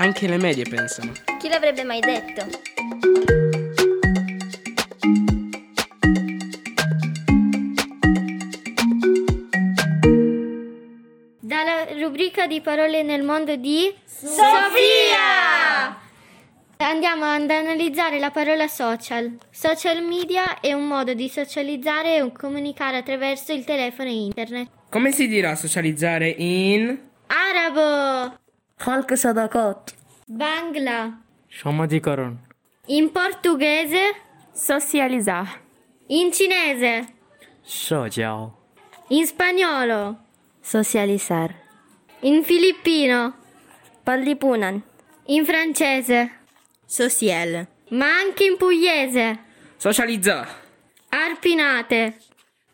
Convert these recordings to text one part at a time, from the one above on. Anche le medie pensano. Chi l'avrebbe mai detto? Dalla rubrica di parole nel mondo di Sofia! Andiamo ad analizzare la parola social. Social media è un modo di socializzare e comunicare attraverso il telefono e internet. Come si dirà socializzare in arabo? Halk sadaqat. Bangla. Samadikaran. In portoghese socializzare. In cinese social. In spagnolo socializzare. In filippino pallipunan. In francese social, ma anche in pugliese socializzare. Arpinate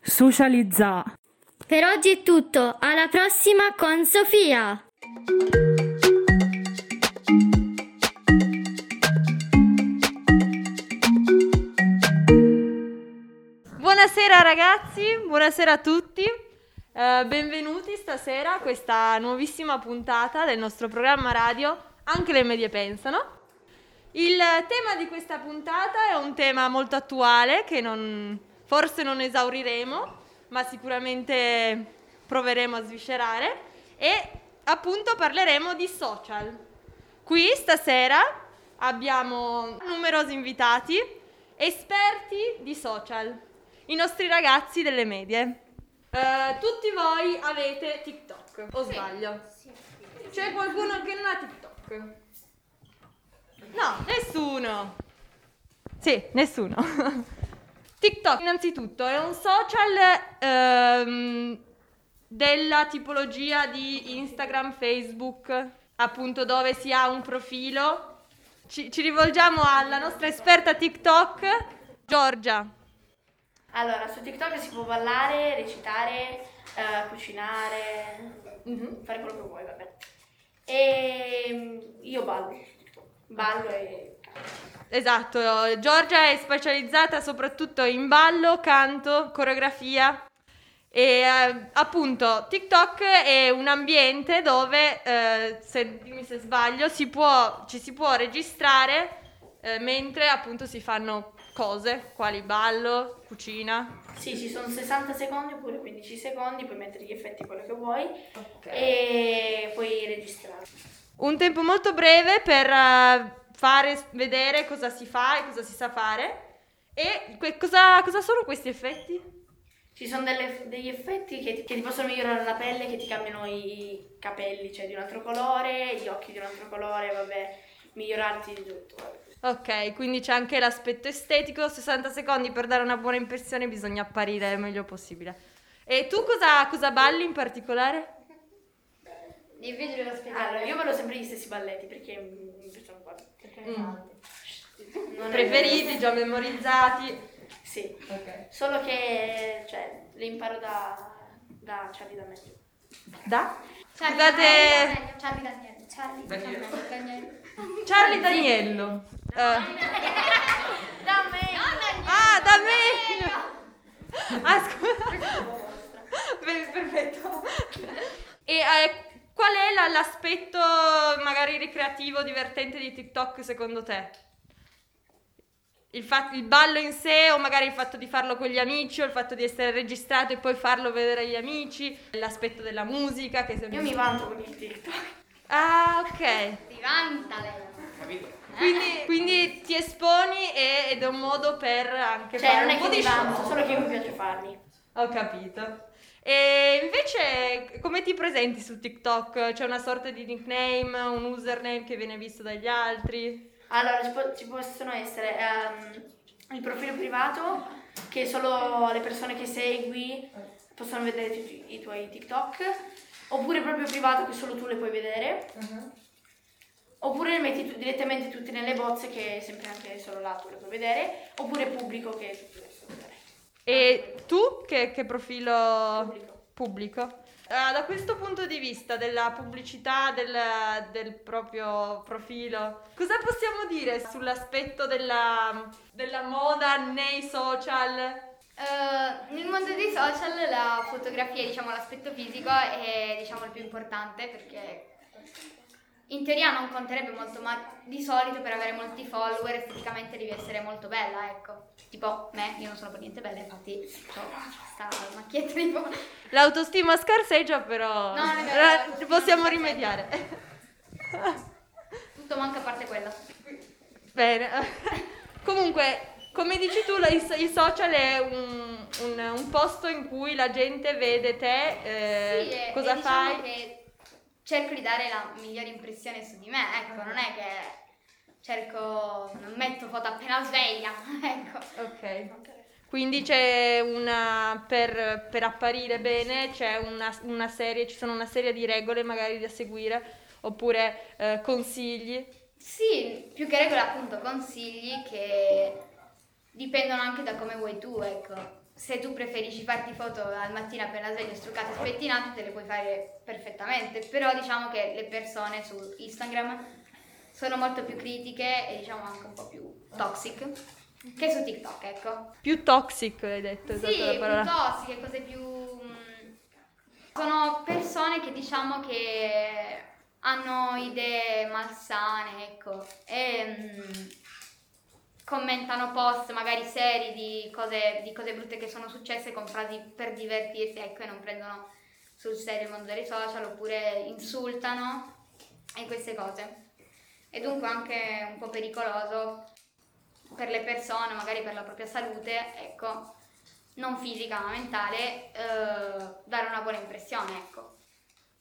socializzare. Per oggi è tutto, alla prossima con Sofia. Buonasera ragazzi, buonasera a tutti. Benvenuti stasera a questa nuovissima puntata del nostro programma radio Anche le medie pensano. Il tema di questa puntata è un tema molto attuale che forse non esauriremo, ma sicuramente proveremo a sviscerare, e appunto parleremo di social. Qui stasera abbiamo numerosi invitati, esperti di social, i nostri ragazzi delle medie. Tutti voi avete TikTok, o sbaglio? Sì. C'è qualcuno che non ha TikTok? No, nessuno. Sì, nessuno. TikTok innanzitutto è un social della tipologia di Instagram, Facebook, appunto, dove si ha un profilo. Ci rivolgiamo alla nostra esperta TikTok, Giorgia. Allora, su TikTok si può ballare, recitare, cucinare, fare quello che vuoi, vabbè. E io ballo e... Esatto, Giorgia è specializzata soprattutto in ballo, canto, coreografia e appunto TikTok è un ambiente dove, dimmi se sbaglio, ci si può registrare mentre appunto si fanno cose, quali ballo, cucina. Sì, ci sono 60 secondi oppure 15 secondi, puoi mettere gli effetti, quello che vuoi, okay. E puoi registrare. Un tempo molto breve per fare vedere cosa si fa e cosa si sa fare. E cosa sono questi effetti? Ci sono degli effetti che ti possono migliorare la pelle, che ti cambiano i capelli, cioè di un altro colore, gli occhi di un altro colore, vabbè, migliorarti di tutto. Ok, quindi c'è anche l'aspetto estetico. 60 secondi per dare una buona impressione, bisogna apparire il meglio possibile. E tu cosa balli in particolare? Allora, io ballo sempre gli stessi balletti perché mi piacciono qua. Preferiti, già memorizzati. Sì, okay. Solo che li imparo da Charlie D'Amelio. Da? Charlie D'Amelio. D'Amelio. Ah, scusa. Perfetto. E qual è l'aspetto magari ricreativo, divertente di TikTok secondo te? Il ballo in sé, o magari il fatto di farlo con gli amici, o il fatto di essere registrato e poi farlo vedere agli amici, l'aspetto della musica che sembra... Io mi vanto con il TikTok. Ah, ok. Ti vanta lei. Capito? Quindi ti esponi ed è un modo per anche fare un po' di show. Cioè, non è che ti vanto, solo che io mi piace farli. Ho capito. E invece come ti presenti su TikTok? C'è una sorta di nickname, un username che viene visto dagli altri? Allora ci possono essere il profilo privato, che solo le persone che segui possono vedere i tuoi TikTok, oppure proprio privato che solo tu le puoi vedere, oppure le metti direttamente tutte nelle bozze, che sempre anche solo là tu le puoi vedere, oppure pubblico, che tutti le possono vedere. E tu che profilo pubblico? Da questo punto di vista della pubblicità del proprio profilo, cosa possiamo dire sull'aspetto della moda nei social? Nel mondo dei social la fotografia, l'aspetto fisico è il più importante, perché in teoria non conterebbe molto, ma di solito per avere molti follower esteticamente devi essere molto bella, ecco. Tipo me, io non sono per niente bella, infatti ho questa macchietta tipo... L'autostima scarseggia, però no, vabbè, possiamo rimediare. Tutto manca a parte quella. Bene. Comunque, come dici tu, il social è un posto in cui la gente vede te, sì, cosa e fai. Diciamo che cerco di dare la migliore impressione su di me, ecco, non è che cerco, non metto foto appena sveglia, ecco. Ok, quindi c'è una, per apparire bene, c'è una serie, ci sono una serie di regole magari da seguire, oppure consigli? Sì, più che regole appunto consigli che dipendono anche da come vuoi tu, ecco. Se tu preferisci farti foto al mattino appena sveglia struccate e spettinate, te le puoi fare perfettamente, però diciamo che le persone su Instagram sono molto più critiche e diciamo anche un po' più toxic che su TikTok, ecco. Più toxic hai detto, esatto, sì, la parola. Più toxiche, cose più... sono persone che diciamo che hanno idee malsane, ecco, e... commentano post magari seri di cose brutte che sono successe con frasi per divertirsi, ecco, e non prendono sul serio il mondo dei social, oppure insultano e queste cose. E dunque anche un po' pericoloso per le persone, magari per la propria salute, ecco, non fisica ma mentale, dare una buona impressione, ecco.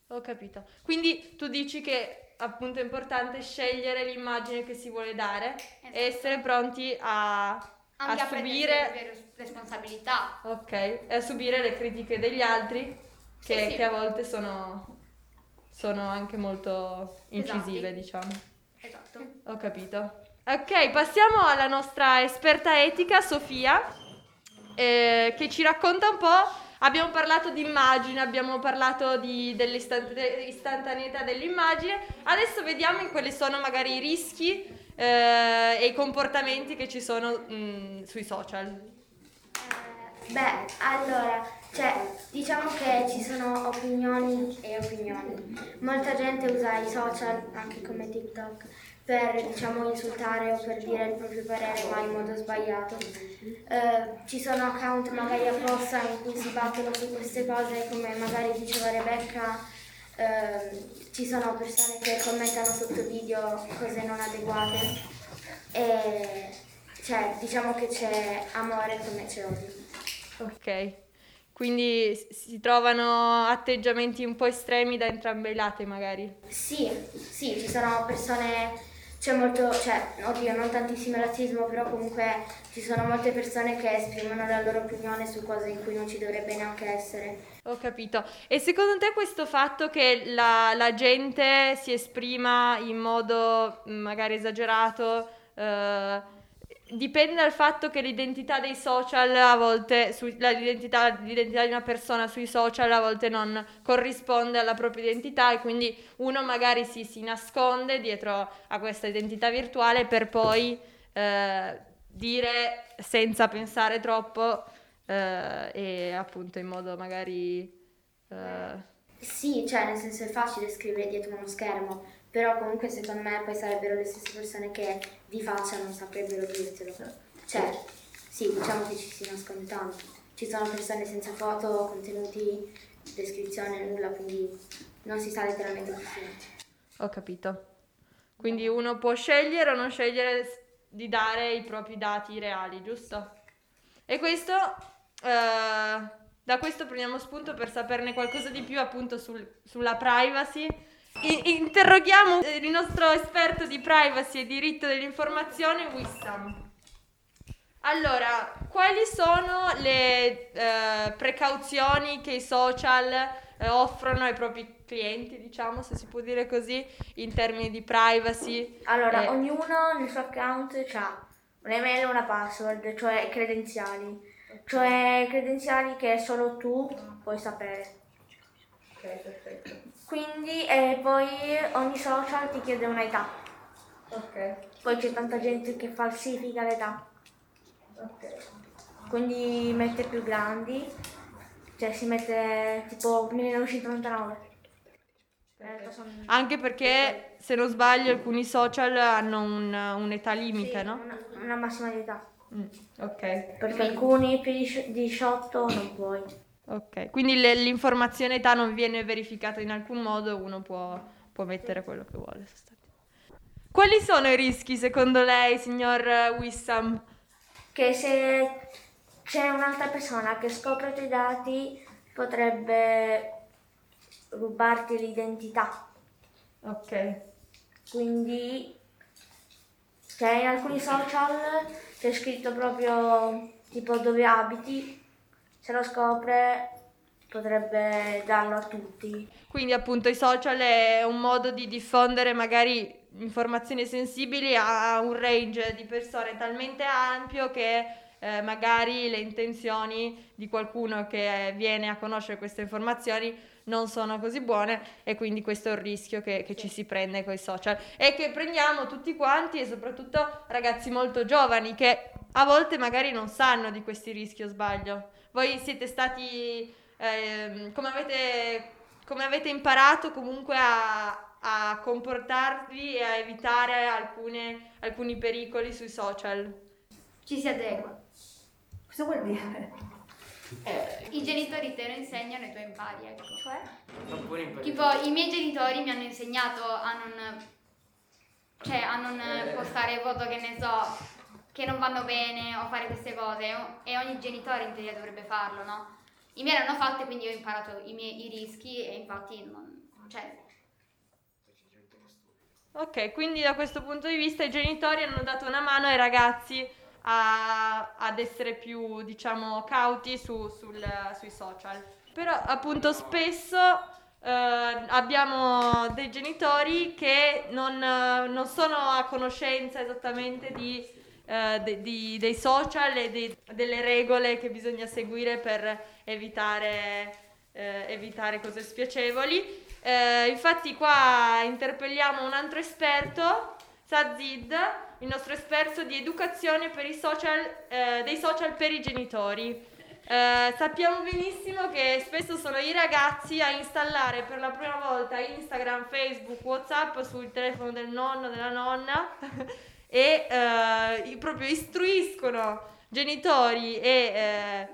Ho capito. Quindi tu dici che appunto è importante scegliere l'immagine che si vuole dare, esatto, e essere pronti a subire responsabilità, ok, e a subire le critiche degli altri, che, sì, sì, che a volte sono anche molto incisive, esatto, diciamo. Esatto. Ho capito. Ok, passiamo alla nostra esperta etica Sofia, che ci racconta un po'. Abbiamo parlato di immagine, abbiamo parlato dell'istantaneità dell'immagine, adesso vediamo quali sono magari i rischi e i comportamenti che ci sono sui social. Beh, allora, cioè, diciamo che ci sono opinioni e opinioni. Molta gente usa i social, anche come TikTok, per, diciamo, insultare o per dire il proprio parere, ma in modo sbagliato. Ci sono account magari apposta in cui si battono su queste cose, come magari diceva Rebecca, ci sono persone che commentano sotto video cose non adeguate e, cioè, diciamo che c'è amore come c'è odio. Ok, quindi si trovano atteggiamenti un po' estremi da entrambi i lati magari? Sì, sì, ci sono persone... C'è molto, cioè, oddio, non tantissimo razzismo, però comunque ci sono molte persone che esprimono la loro opinione su cose in cui non ci dovrebbe neanche essere. Ho capito. E secondo te questo fatto che la gente si esprima in modo magari esagerato dipende dal fatto che l'identità dei social a volte, l'identità di una persona sui social a volte non corrisponde alla propria identità e quindi uno magari si nasconde dietro a questa identità virtuale per poi dire senza pensare troppo e appunto in modo magari... Sì, cioè nel senso è facile scrivere dietro uno schermo, però comunque secondo me poi sarebbero le stesse persone che di faccia non saprebbero dirtelo. Cioè, sì, diciamo che ci si nasconde tanto. Ci sono persone senza foto, contenuti, descrizione, nulla, quindi non si sa letteralmente chi sono. Ho capito. Quindi uno può scegliere o non scegliere di dare i propri dati reali, giusto? E questo... da questo prendiamo spunto per saperne qualcosa di più appunto sulla privacy. Interroghiamo il nostro esperto di privacy e diritto dell'informazione, Wissam. Allora, quali sono le precauzioni che i social offrono ai propri clienti, diciamo, se si può dire così, in termini di privacy? Allora, ognuno nel suo account ha un'email e una password, cioè credenziali. Cioè credenziali che solo tu puoi sapere. Ok, perfetto. Quindi poi ogni social ti chiede un'età. Ok. Poi c'è tanta gente che falsifica l'età. Ok. Quindi mette più grandi, cioè si mette tipo 1939. Anche perché, se non sbaglio, alcuni social hanno un'età limite, sì, no? Una massima di età. Ok. Perché alcuni più di 18 non puoi. Ok, quindi l'informazione età non viene verificata in alcun modo, uno può mettere quello che vuole. Quali sono i rischi, secondo lei, signor Wissam? Che se c'è un'altra persona che scopre i tuoi dati potrebbe rubarti l'identità. Ok. Quindi, cioè, in alcuni social c'è scritto proprio tipo dove abiti, se lo scopre potrebbe darlo a tutti. Quindi appunto i social è un modo di diffondere magari informazioni sensibili a un range di persone talmente ampio che magari le intenzioni di qualcuno che viene a conoscere queste informazioni non sono così buone, e quindi questo è un rischio che ci si prende con i social e che prendiamo tutti quanti, e soprattutto ragazzi molto giovani che a volte magari non sanno di questi rischi, o sbaglio? Voi siete stati, come avete imparato comunque a comportarvi e a evitare alcuni pericoli sui social? Ci si adegua. Cosa vuol dire? I genitori te lo insegnano e tu impari, ecco. Cioè? Tipo, i miei genitori mi hanno insegnato a non postare foto, che ne so, che non vanno bene, o fare queste cose, e ogni genitore in teoria dovrebbe farlo, no? I miei l'hanno fatto e quindi ho imparato i rischi, e infatti non. Ok, quindi da questo punto di vista i genitori hanno dato una mano ai ragazzi ad essere più, diciamo, cauti sui social. Però appunto spesso abbiamo dei genitori che non sono a conoscenza esattamente dei social e delle regole che bisogna seguire per evitare cose spiacevoli. Infatti qua interpelliamo un altro esperto, Sazid, il nostro esperto di educazione per i social, dei social per i genitori. Sappiamo benissimo che spesso sono i ragazzi a installare per la prima volta Instagram, Facebook, WhatsApp sul telefono del nonno, della nonna e proprio istruiscono genitori e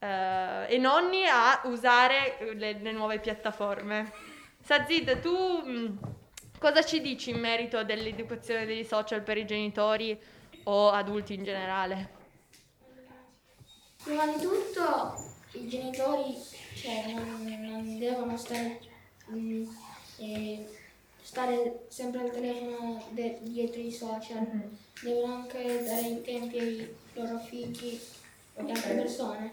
nonni a usare le nuove piattaforme. Sazid, tu cosa ci dici in merito dell'educazione dei social per i genitori o adulti in generale? Prima di tutto i genitori non devono stare sempre al telefono dietro i social, devono anche dare in tempi ai loro figli e altre persone.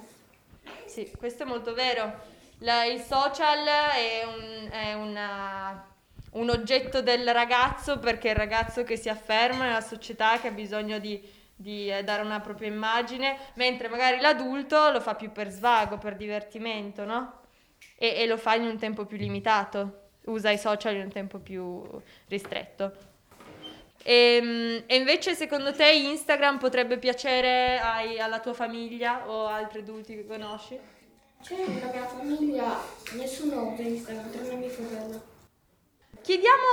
Sì, questo è molto vero. Il social è un oggetto del ragazzo, perché il ragazzo che si afferma nella società, che ha bisogno di dare una propria immagine, mentre magari l'adulto lo fa più per svago, per divertimento, no? E lo fa in un tempo più limitato, usa i social in un tempo più ristretto. E invece secondo te Instagram potrebbe piacere alla tua famiglia o altri adulti che conosci? Cioè, nella mia famiglia nessuno usa Instagram, tranne mio fratello. Chiediamo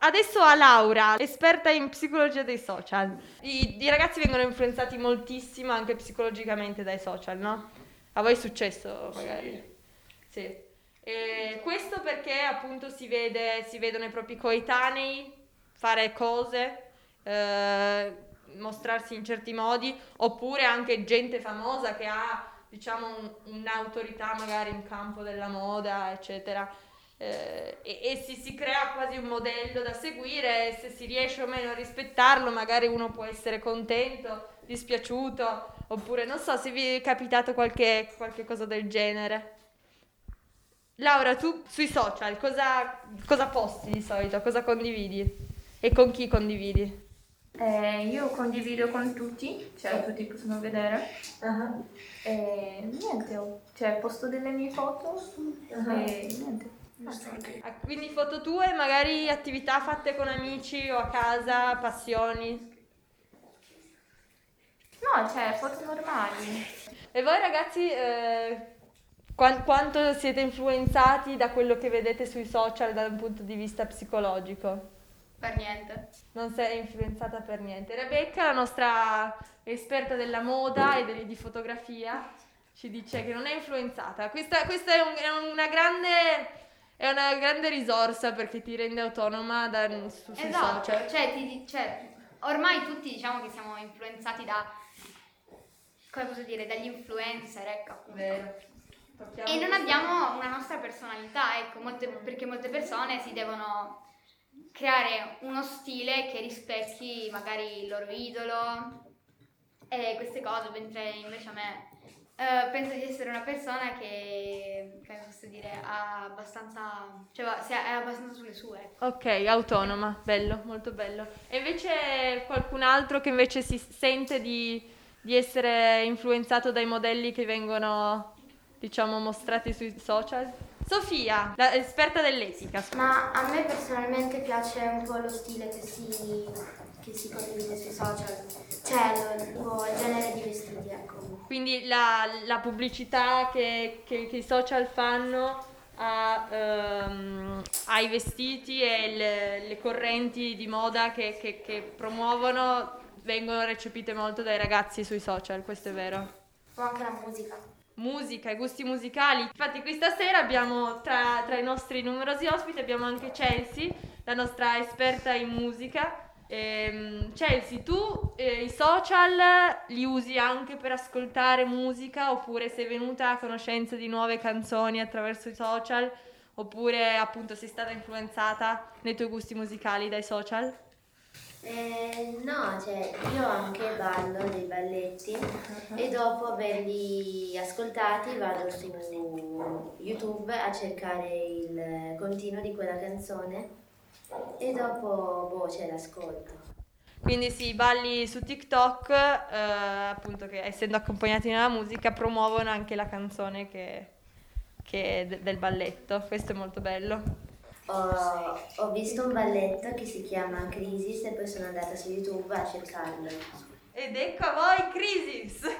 adesso a Laura, esperta in psicologia dei social. I ragazzi vengono influenzati moltissimo anche psicologicamente dai social, no? A voi è successo magari? Sì. E questo perché appunto si vedono i propri coetanei fare cose, mostrarsi in certi modi, oppure anche gente famosa che ha, diciamo, un'autorità magari in campo della moda, eccetera. E si crea quasi un modello da seguire, e se si riesce o meno a rispettarlo magari uno può essere contento, dispiaciuto, oppure non so se vi è capitato qualche cosa del genere. Laura, tu sui social cosa posti di solito, cosa condividi e con chi condividi? Io condivido con tutti, cioè tutti possono vedere. Uh-huh. E niente, cioè posto delle mie foto. Uh-huh. E niente. Ah, quindi foto tue, magari attività fatte con amici o a casa, passioni? No, cioè foto normali. E voi ragazzi, Quanto siete influenzati da quello che vedete sui social da un punto di vista psicologico? Per niente. Non sei influenzata per niente. Rebecca, la nostra esperta della moda e di fotografia, ci dice che non è influenzata. Questa è una grande risorsa perché ti rende autonoma sui social. Cioè, ormai tutti diciamo che siamo influenzati dagli influencer, ecco, appunto. Vero. E non abbiamo una nostra personalità, ecco, perché molte persone si devono creare uno stile che rispecchi magari il loro idolo e queste cose, mentre invece a me penso di essere una persona che, come posso dire, è abbastanza sulle sue. Ok, autonoma, bello, molto bello. E invece qualcun altro che invece si sente di essere influenzato dai modelli che vengono, diciamo, mostrati sui social? Sofia, l'esperta dell'etica. Ma a me personalmente piace un po' lo stile che si condivide sui social, cioè il genere di vestiti, ecco. Quindi la pubblicità che i social fanno ai vestiti e le correnti di moda che promuovono vengono recepite molto dai ragazzi sui social, questo è vero. O anche la musica, i gusti musicali. Infatti questa sera abbiamo tra i nostri numerosi ospiti abbiamo anche Chelsea, la nostra esperta in musica. Chelsea, tu i social li usi anche per ascoltare musica, oppure sei venuta a conoscenza di nuove canzoni attraverso i social, oppure appunto sei stata influenzata nei tuoi gusti musicali dai social? No, cioè io anche ballo dei balletti e dopo averli ascoltati vado su YouTube a cercare il continuo di quella canzone e dopo ce l'ascolto. Quindi sì, balli su TikTok, appunto, che essendo accompagnati nella musica promuovono anche la canzone che del balletto, questo è molto bello. Ho visto un balletto che si chiama Crisis e poi sono andata su YouTube a cercarlo. Ed ecco a voi Crisis!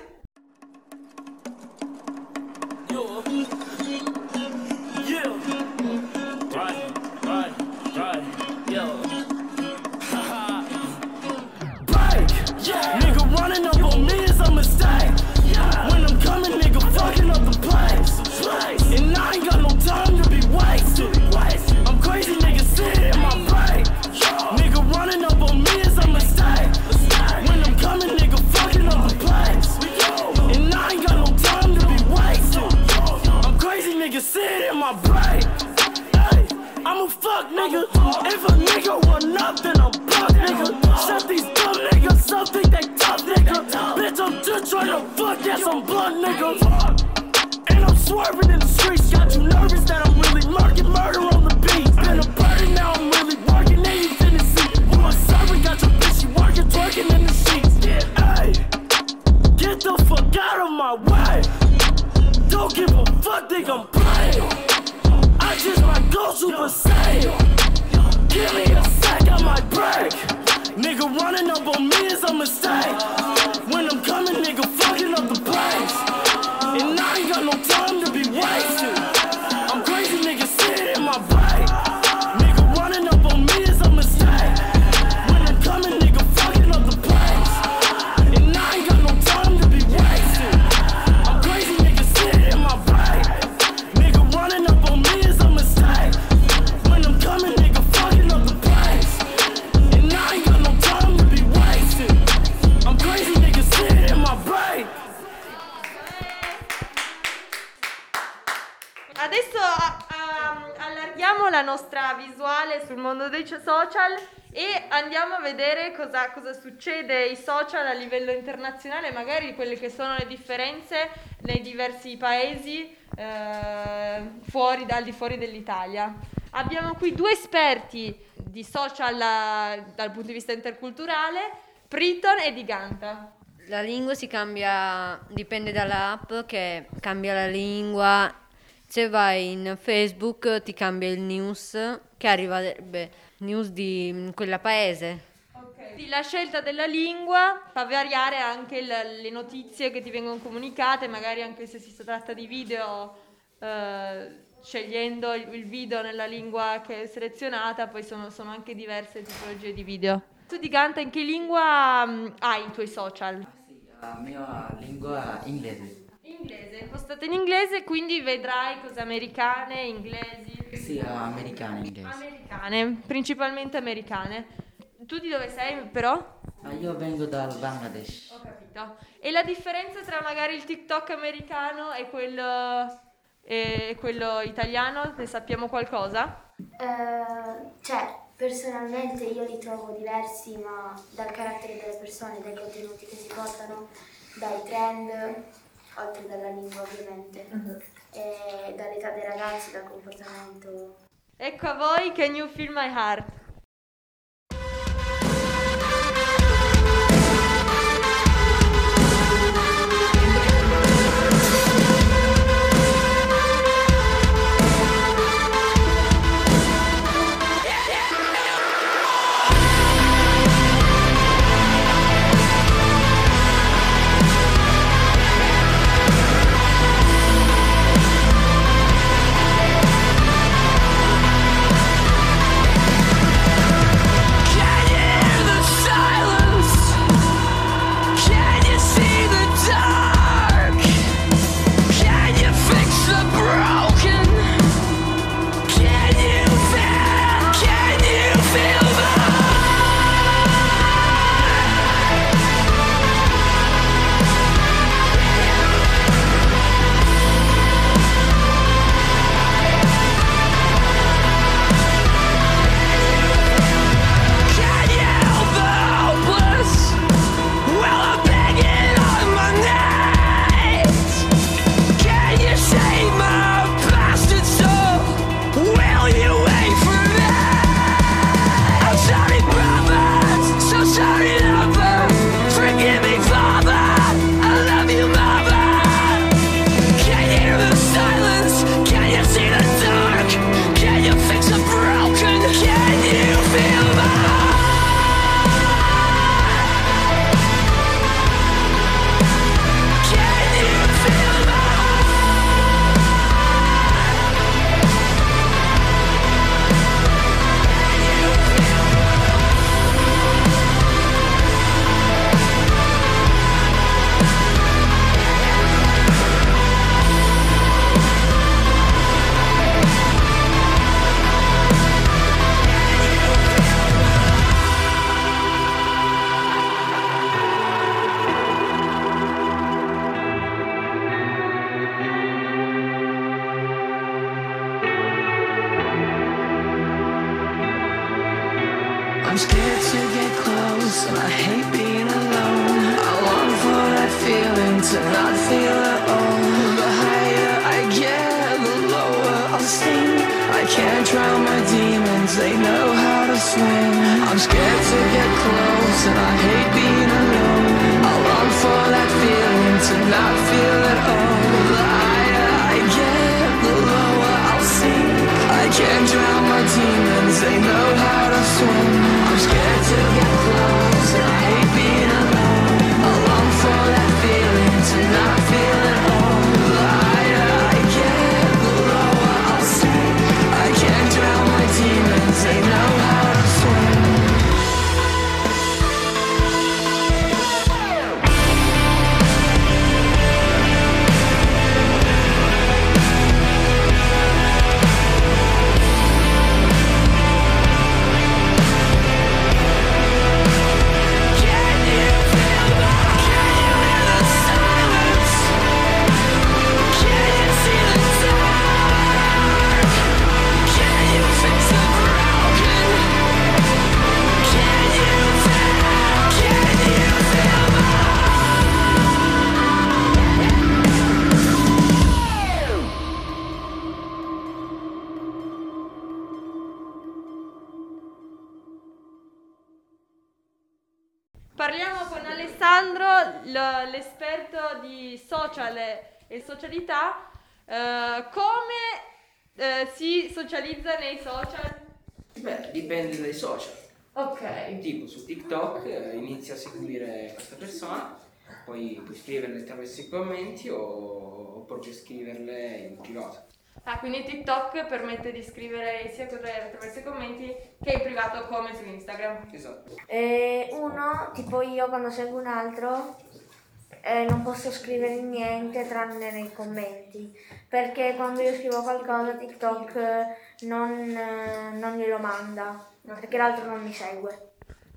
Social e andiamo a vedere cosa succede ai social a livello internazionale, magari quelle che sono le differenze nei diversi paesi al di fuori dell'Italia. Abbiamo qui due esperti di social dal punto di vista interculturale, Priton e Di Ganta. La lingua si cambia, dipende dall'app che cambia la lingua. Se vai in Facebook ti cambia il news che arriverebbe news di quella paese. Okay. La scelta della lingua fa variare anche le notizie che ti vengono comunicate, magari anche se si tratta di video scegliendo il video nella lingua che è selezionata, poi sono anche diverse tipologie di video. Tu di Ganta in che lingua hai i tuoi social? Sì, la mia lingua inglese. Inglese, postate in inglese, quindi vedrai cose americane, inglesi? Sì, americane, inglesi. Americane, principalmente americane. Tu di dove sei però? Io vengo dal Bangladesh. Ho capito. E la differenza tra magari il TikTok americano e quello italiano, ne sappiamo qualcosa? Personalmente io li trovo diversi, ma dal carattere delle persone, dai contenuti che si portano, dai trend, oltre dalla lingua ovviamente, e dall'età dei ragazzi, dal comportamento. Ecco a voi Can You Feel My Heart? I'm scared to get close, and I hate being alone. I long for that feeling to not feel at all. The higher I get, the lower I'll sink. I can't drown my demons, they know how to swim. I'm scared to get close, and I hate being alone. I long for that feeling to not feel at all. The higher I get, the lower I'll sink. I can't drown my demons, they know how to swim. I'm scared to get close, and I hate being alone. I long for that feeling to not feel at all. The higher I get, the lower I'll sink. I can't drown my demons, they know how to swim. Parliamo con Alessandro, l'esperto di social e socialità. Come si socializza nei social? Beh, dipende dai social. Ok. Tipo su TikTok inizia a seguire questa persona, poi puoi scriverle attraverso i commenti o oppure scriverle in privato. Ah, quindi TikTok permette di scrivere sia attraverso i commenti che in privato come su Instagram. Esatto. Uno, tipo io quando seguo un altro non posso scrivere niente tranne nei commenti, perché quando io scrivo qualcosa TikTok non glielo manda, perché l'altro non mi segue.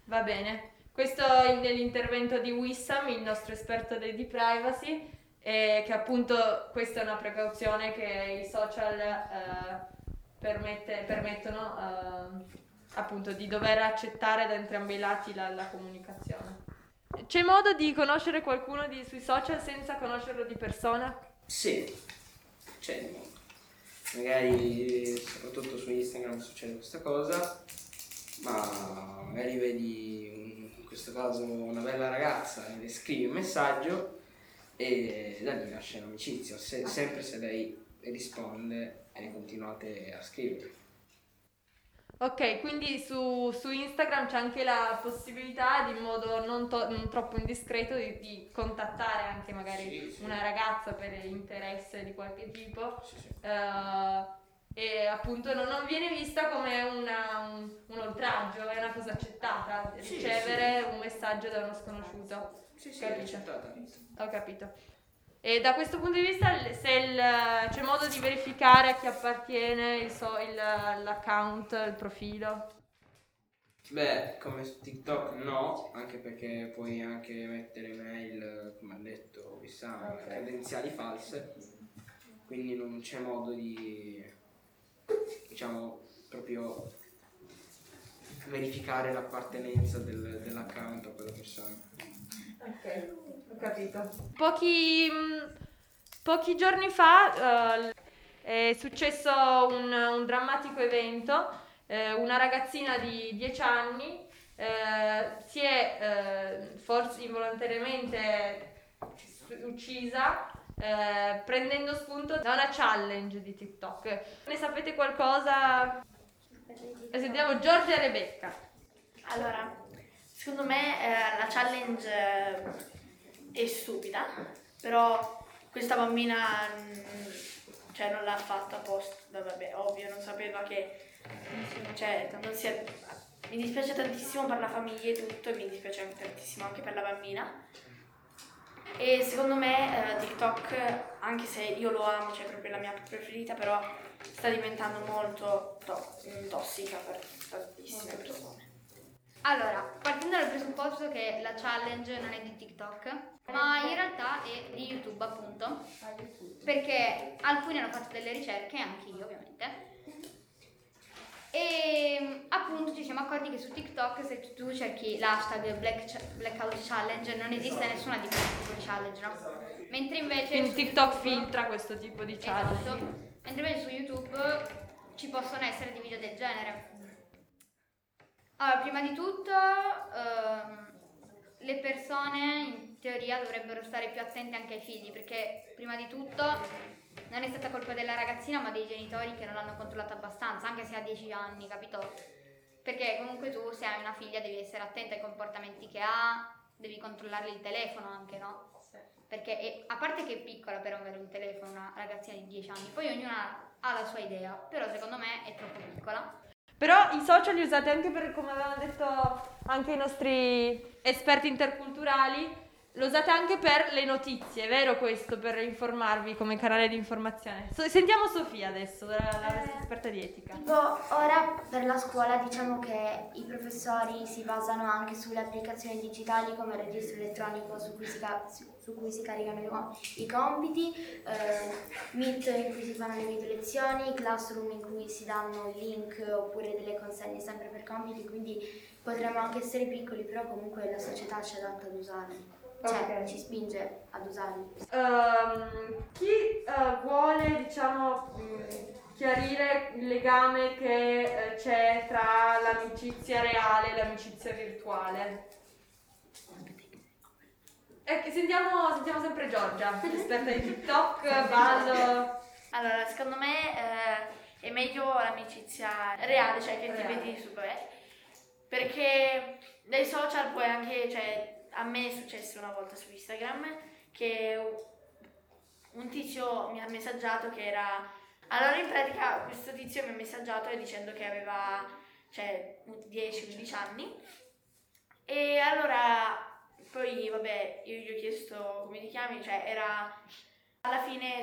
Va bene, questo è nell'intervento di Wissam, il nostro esperto di privacy, che appunto questa è una precauzione che i social permettono appunto di dover accettare da entrambi i lati la comunicazione. C'è modo di conoscere qualcuno sui social senza conoscerlo di persona? Sì, c'è. Magari soprattutto su Instagram succede questa cosa, ma magari vedi in questo caso una bella ragazza e le scrivi un messaggio e da lì nasce l'amicizia, sempre se lei risponde e continuate a scrivere. Ok, quindi su Instagram c'è anche la possibilità di, in modo non troppo indiscreto, di contattare anche magari una ragazza per interesse di qualche tipo. Sì. E appunto non viene vista come un oltraggio, è una cosa accettata, ricevere un messaggio da uno sconosciuto. Sì, ho capito. E da questo punto di vista c'è modo di verificare a chi appartiene l'account, il profilo? Beh, come su TikTok no, anche perché puoi anche mettere mail, come ha detto Wissam, credenziali false, quindi non c'è modo di, diciamo, proprio verificare l'appartenenza dell'account a quella persona. Ok, ho capito. Pochi giorni fa è successo un drammatico evento. Una ragazzina di 10 anni si è forse involontariamente uccisa prendendo spunto da una challenge di TikTok. Ne sapete qualcosa? Sentiamo Giorgia e Rebecca. Allora, secondo me la challenge è stupida, però questa bambina non l'ha fatta apposta, vabbè, ovvio, non sapeva che, mi dispiace tantissimo per la famiglia e tutto, e mi dispiace anche tantissimo anche per la bambina. E secondo me TikTok, anche se io lo amo, cioè proprio la mia preferita, però sta diventando molto tossica per tantissime persone. Allora, partendo dal presupposto che la challenge non è di TikTok, ma in realtà è di YouTube, appunto, perché alcuni hanno fatto delle ricerche, anche io ovviamente, e appunto ci siamo accorti che su TikTok, se tu cerchi l'hashtag Blackout Challenge, non esiste nessuna di questo tipo di challenge, no? Mentre invece... Quindi TikTok filtra questo tipo di challenge. Esatto. Mentre invece su YouTube ci possono essere di video del genere. Allora, prima di tutto le persone in teoria dovrebbero stare più attente anche ai figli, perché prima di tutto non è stata colpa della ragazzina ma dei genitori che non l'hanno controllata abbastanza, anche se ha 10 anni, capito? Perché comunque tu, se hai una figlia, devi essere attenta ai comportamenti che ha, devi controllarle il telefono anche, no? Perché a parte che è piccola per avere un telefono una ragazzina di 10 anni, poi ognuna ha la sua idea, però secondo me è troppo piccola. Però i social li usate anche per, come avevano detto anche i nostri esperti interculturali, lo usate anche per le notizie, è vero questo? Per informarvi come canale di informazione. Sentiamo Sofia adesso, la nostra esperta di etica. Tipo, ora per la scuola diciamo che i professori si basano anche sulle applicazioni digitali come il registro elettronico su cui si caricano i compiti, Meet in cui si fanno le video lezioni, Classroom in cui si danno il link oppure delle consegne sempre per compiti, quindi potremmo anche essere piccoli, però comunque la società ci adatta ad usarli. Okay. Ci spinge ad usarli. Chi vuole, chiarire il legame che c'è tra l'amicizia reale e l'amicizia virtuale? Sentiamo sempre Giorgia, esperta di TikTok, ballo. Allora, secondo me è meglio l'amicizia reale, cioè che ti vedi super, perché dai social puoi anche, a me è successo una volta su Instagram che un tizio mi ha messaggiato che era, allora in pratica questo tizio mi ha messaggiato dicendo che aveva 10-11 anni e allora poi vabbè io gli ho chiesto come ti chiami, era alla fine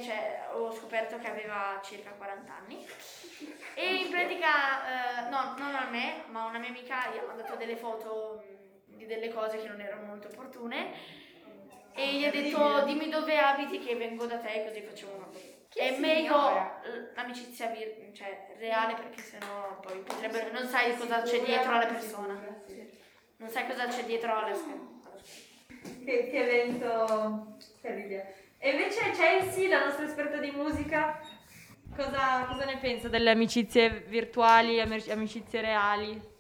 ho scoperto che aveva circa 40 anni e in pratica no, non a me ma una mia amica gli ha mandato delle foto di delle cose che non erano molto opportune e gli ha detto dimmi dove abiti che vengo da te così facciamo una cosa. È meglio l'amicizia reale perché sennò poi potrebbero non sai cosa c'è dietro alla persona, non sai cosa c'è dietro alla scherma. Che evento carino. E invece Chelsea, la nostra esperta di musica, cosa ne pensa delle amicizie virtuali, amicizie reali?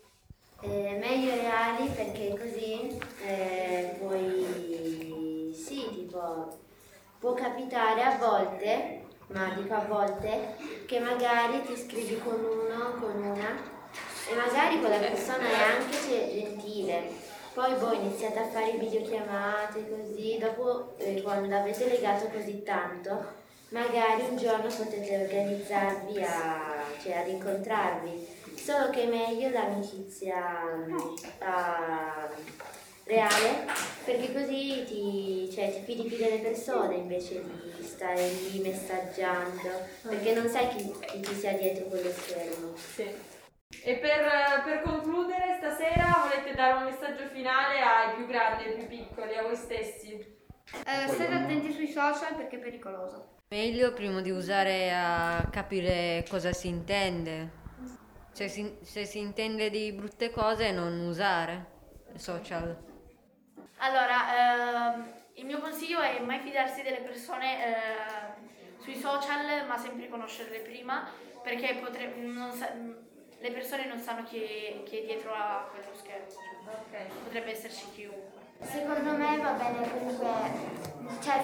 Meglio reali perché così puoi può capitare a volte, ma dico a volte, che magari ti scrivi con uno, con una e magari quella persona è anche gentile. Poi iniziate a fare videochiamate così, dopo quando avete legato così tanto, magari un giorno potete organizzarvi ad incontrarvi, solo che è meglio l'amicizia reale, perché così ti fidi più delle persone invece di stare lì messaggiando, perché non sai chi ti sia dietro quello schermo. Sì. E per concludere stasera volete dare un messaggio finale ai più grandi e ai più piccoli, a voi stessi? State attenti sui social perché è pericoloso. Meglio prima di usare a capire cosa si intende. Se si intende di brutte cose non usare social. Allora, il mio consiglio è mai fidarsi delle persone sui social, ma sempre conoscerle prima perché le persone non sanno chi è dietro a quello schermo, potrebbe esserci chiunque. Secondo me va bene comunque,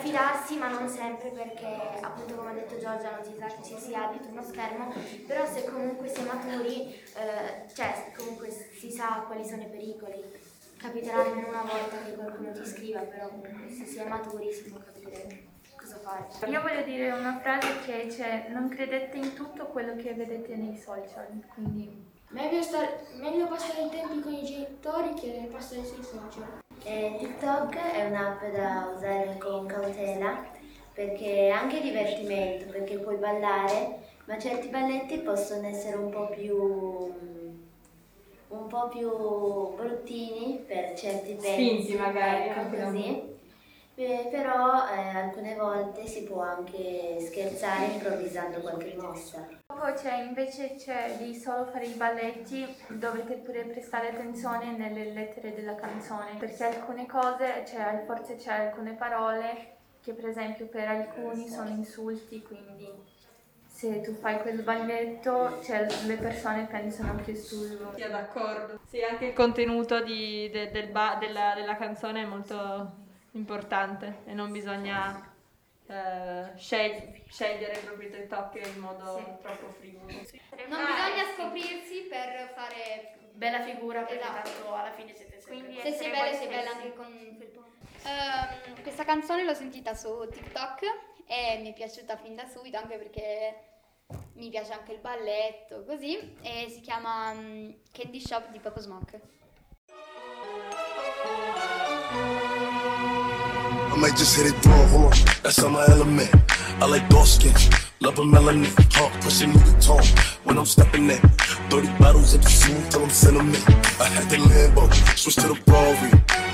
fidarsi ma non sempre perché appunto come ha detto Giorgia non si sa che ci sia dietro uno schermo, però se comunque si è maturi, comunque si sa quali sono i pericoli. Capiterà nemmeno una volta che qualcuno ti scriva, però comunque se si è maturi si può capire. Io voglio dire una frase che non credete in tutto quello che vedete nei social, quindi meglio passare il tempo con i genitori che passare sui social. TikTok è un'app da usare con cautela perché è anche divertimento, perché puoi ballare, ma certi balletti possono essere un po' più bruttini per certi pezzi. Sì, magari anche così. Però alcune volte si può anche scherzare improvvisando qualche mossa. Invece di solo fare i balletti dovete pure prestare attenzione nelle lettere della canzone perché alcune cose, forse alcune parole che per esempio per alcuni sono insulti, quindi se tu fai quel balletto le persone pensano che sia d'accordo. Sì, anche il contenuto della canzone è molto importante e non bisogna scegliere i propri TikTok in modo troppo frivolo. Sì. Non bisogna scoprirsi per fare bella figura perché tanto alla fine siete sempre. Se sei bella anche con quel tono. Questa canzone l'ho sentita su TikTok e mi è piaciuta fin da subito anche perché mi piace anche il balletto così e si chiama Candy Shop di Papa Smoke. I might just hit it wrong, that's on my element. I like dark skin, love a melanin, pushing Louis Vuitton when I'm stepping in. 30 bottles at the zoo, tell them sentiment. I had the Lambo, switch to the Ferrari.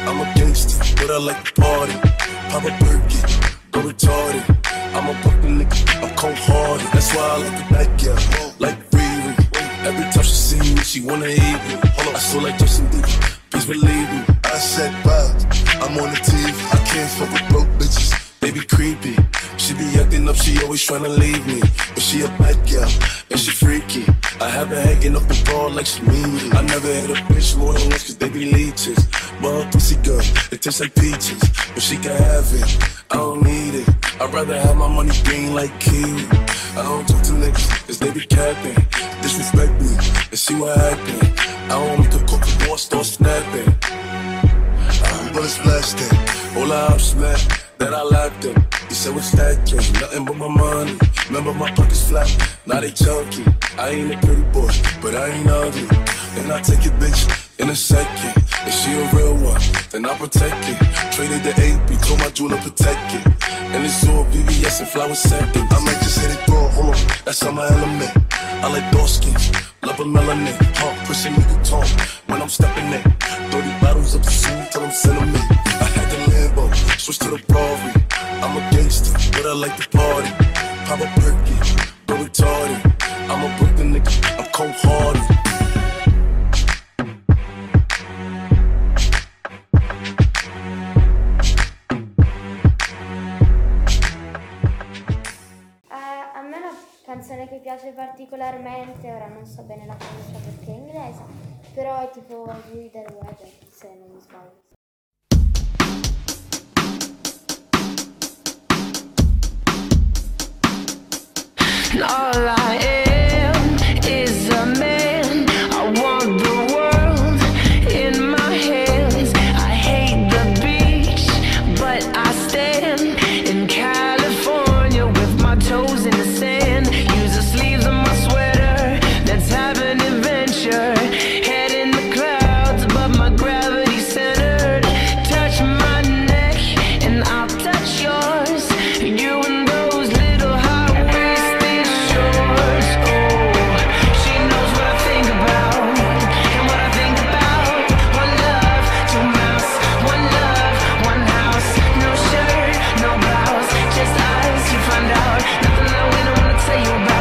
I'm a gangster, but I like to party. Pop a Birkin, go retarded. I'm a fucking nigga, I'm cold-hearted. That's why I like the night, yeah, like Riri. Every time she see me, she wanna eat me. I still like Justin Bieber, please believe me. I said vibes, I'm on the TV. I can't fuck with broke bitches, they be creepy. She be acting up, she always tryna leave me. But she a bad girl, and she freaky. I have her hanging up the ball like she mean me. I never had a bitch loyal once cause they be leeches. But her pussy girl, it tastes like peaches. But she can have it, I don't need it. I'd rather have my money green like kiwi. I don't talk to niggas, cause they be capping. Disrespect me, and see what happen. I don't make a cook the ball, start snapping. I'm blessed, all I have left. that I lacked them. You said we're stacking, nothing but my money. Remember my pockets flat, now they junkie. I ain't a pretty boy, but I ain't ugly. And I take your bitch in a second. If she a real one, then I protect it. Traded the AP, told my jeweler protect it. And it's all VVS and flower sampling. I might just hit it raw, hold on, that's not my element. I like dark skin, love a melanin. Hard pushing nigga tongue when I'm stepping in. 30 bottles up the scene till I'm cinnamon. I had the Lambo, switch to the Ferrari. I'm a gangster, but I like to party. Pop a perky, bro retarded. I'm a Brooklyn nigga, I'm cold hearted. Canzone che piace particolarmente, ora non so bene la pronuncia perché è inglese, però è tipo Little Weather, se non mi sbaglio. All I am is a man. I want the world in my hands. I hate the beach, but I stand in California with my toes in the sand. Sleeves on my sweater, let's have an adventure. Head in the clouds, but my gravity centered. Touch my neck and I'll touch yours. You and those little high-waisted shorts. Oh, she knows what I think about. And what I think about, one love, two mouths. One love, one house. No shirt, no blouse, just eyes, you find out. Nothing that we don't want to tell you about.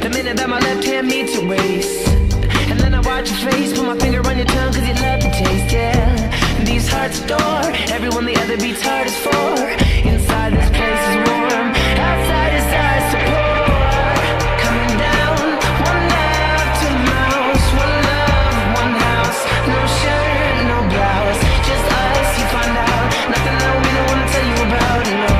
The minute that my left hand meets your waist, and then I watch your face, put my finger on your tongue, cause you love the taste, yeah. These hearts adore everyone the other beats heart is for. Inside this place is warm, outside is ice to pour. Coming down, one love, two mouths. One love, one house. No shirt, no blouse, just us, you find out. Nothing that we don't wanna tell you about, no. Yeah.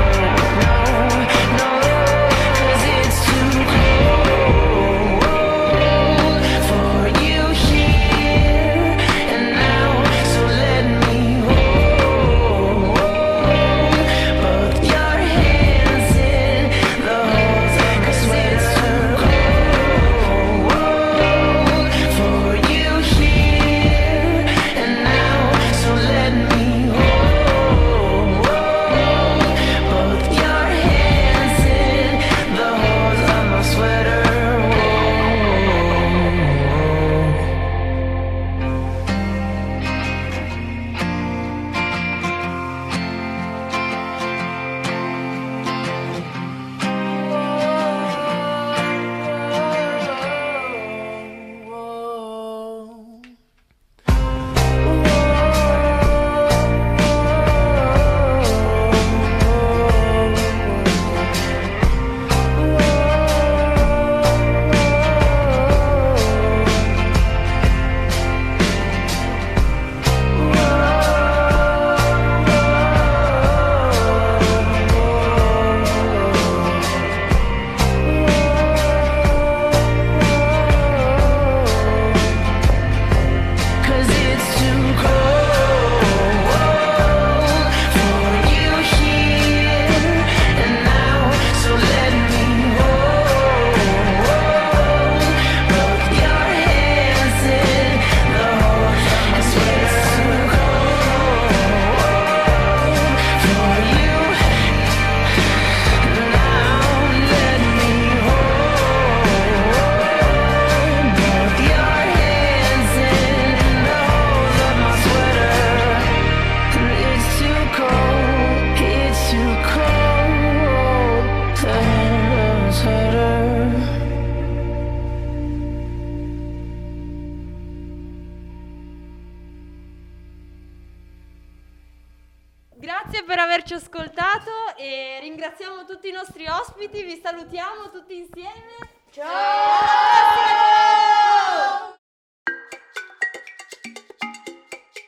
Grazie per averci ascoltato e ringraziamo tutti i nostri ospiti, vi salutiamo tutti insieme. Ciao! Ciao!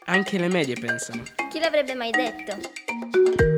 Anche le medie pensano. Chi l'avrebbe mai detto?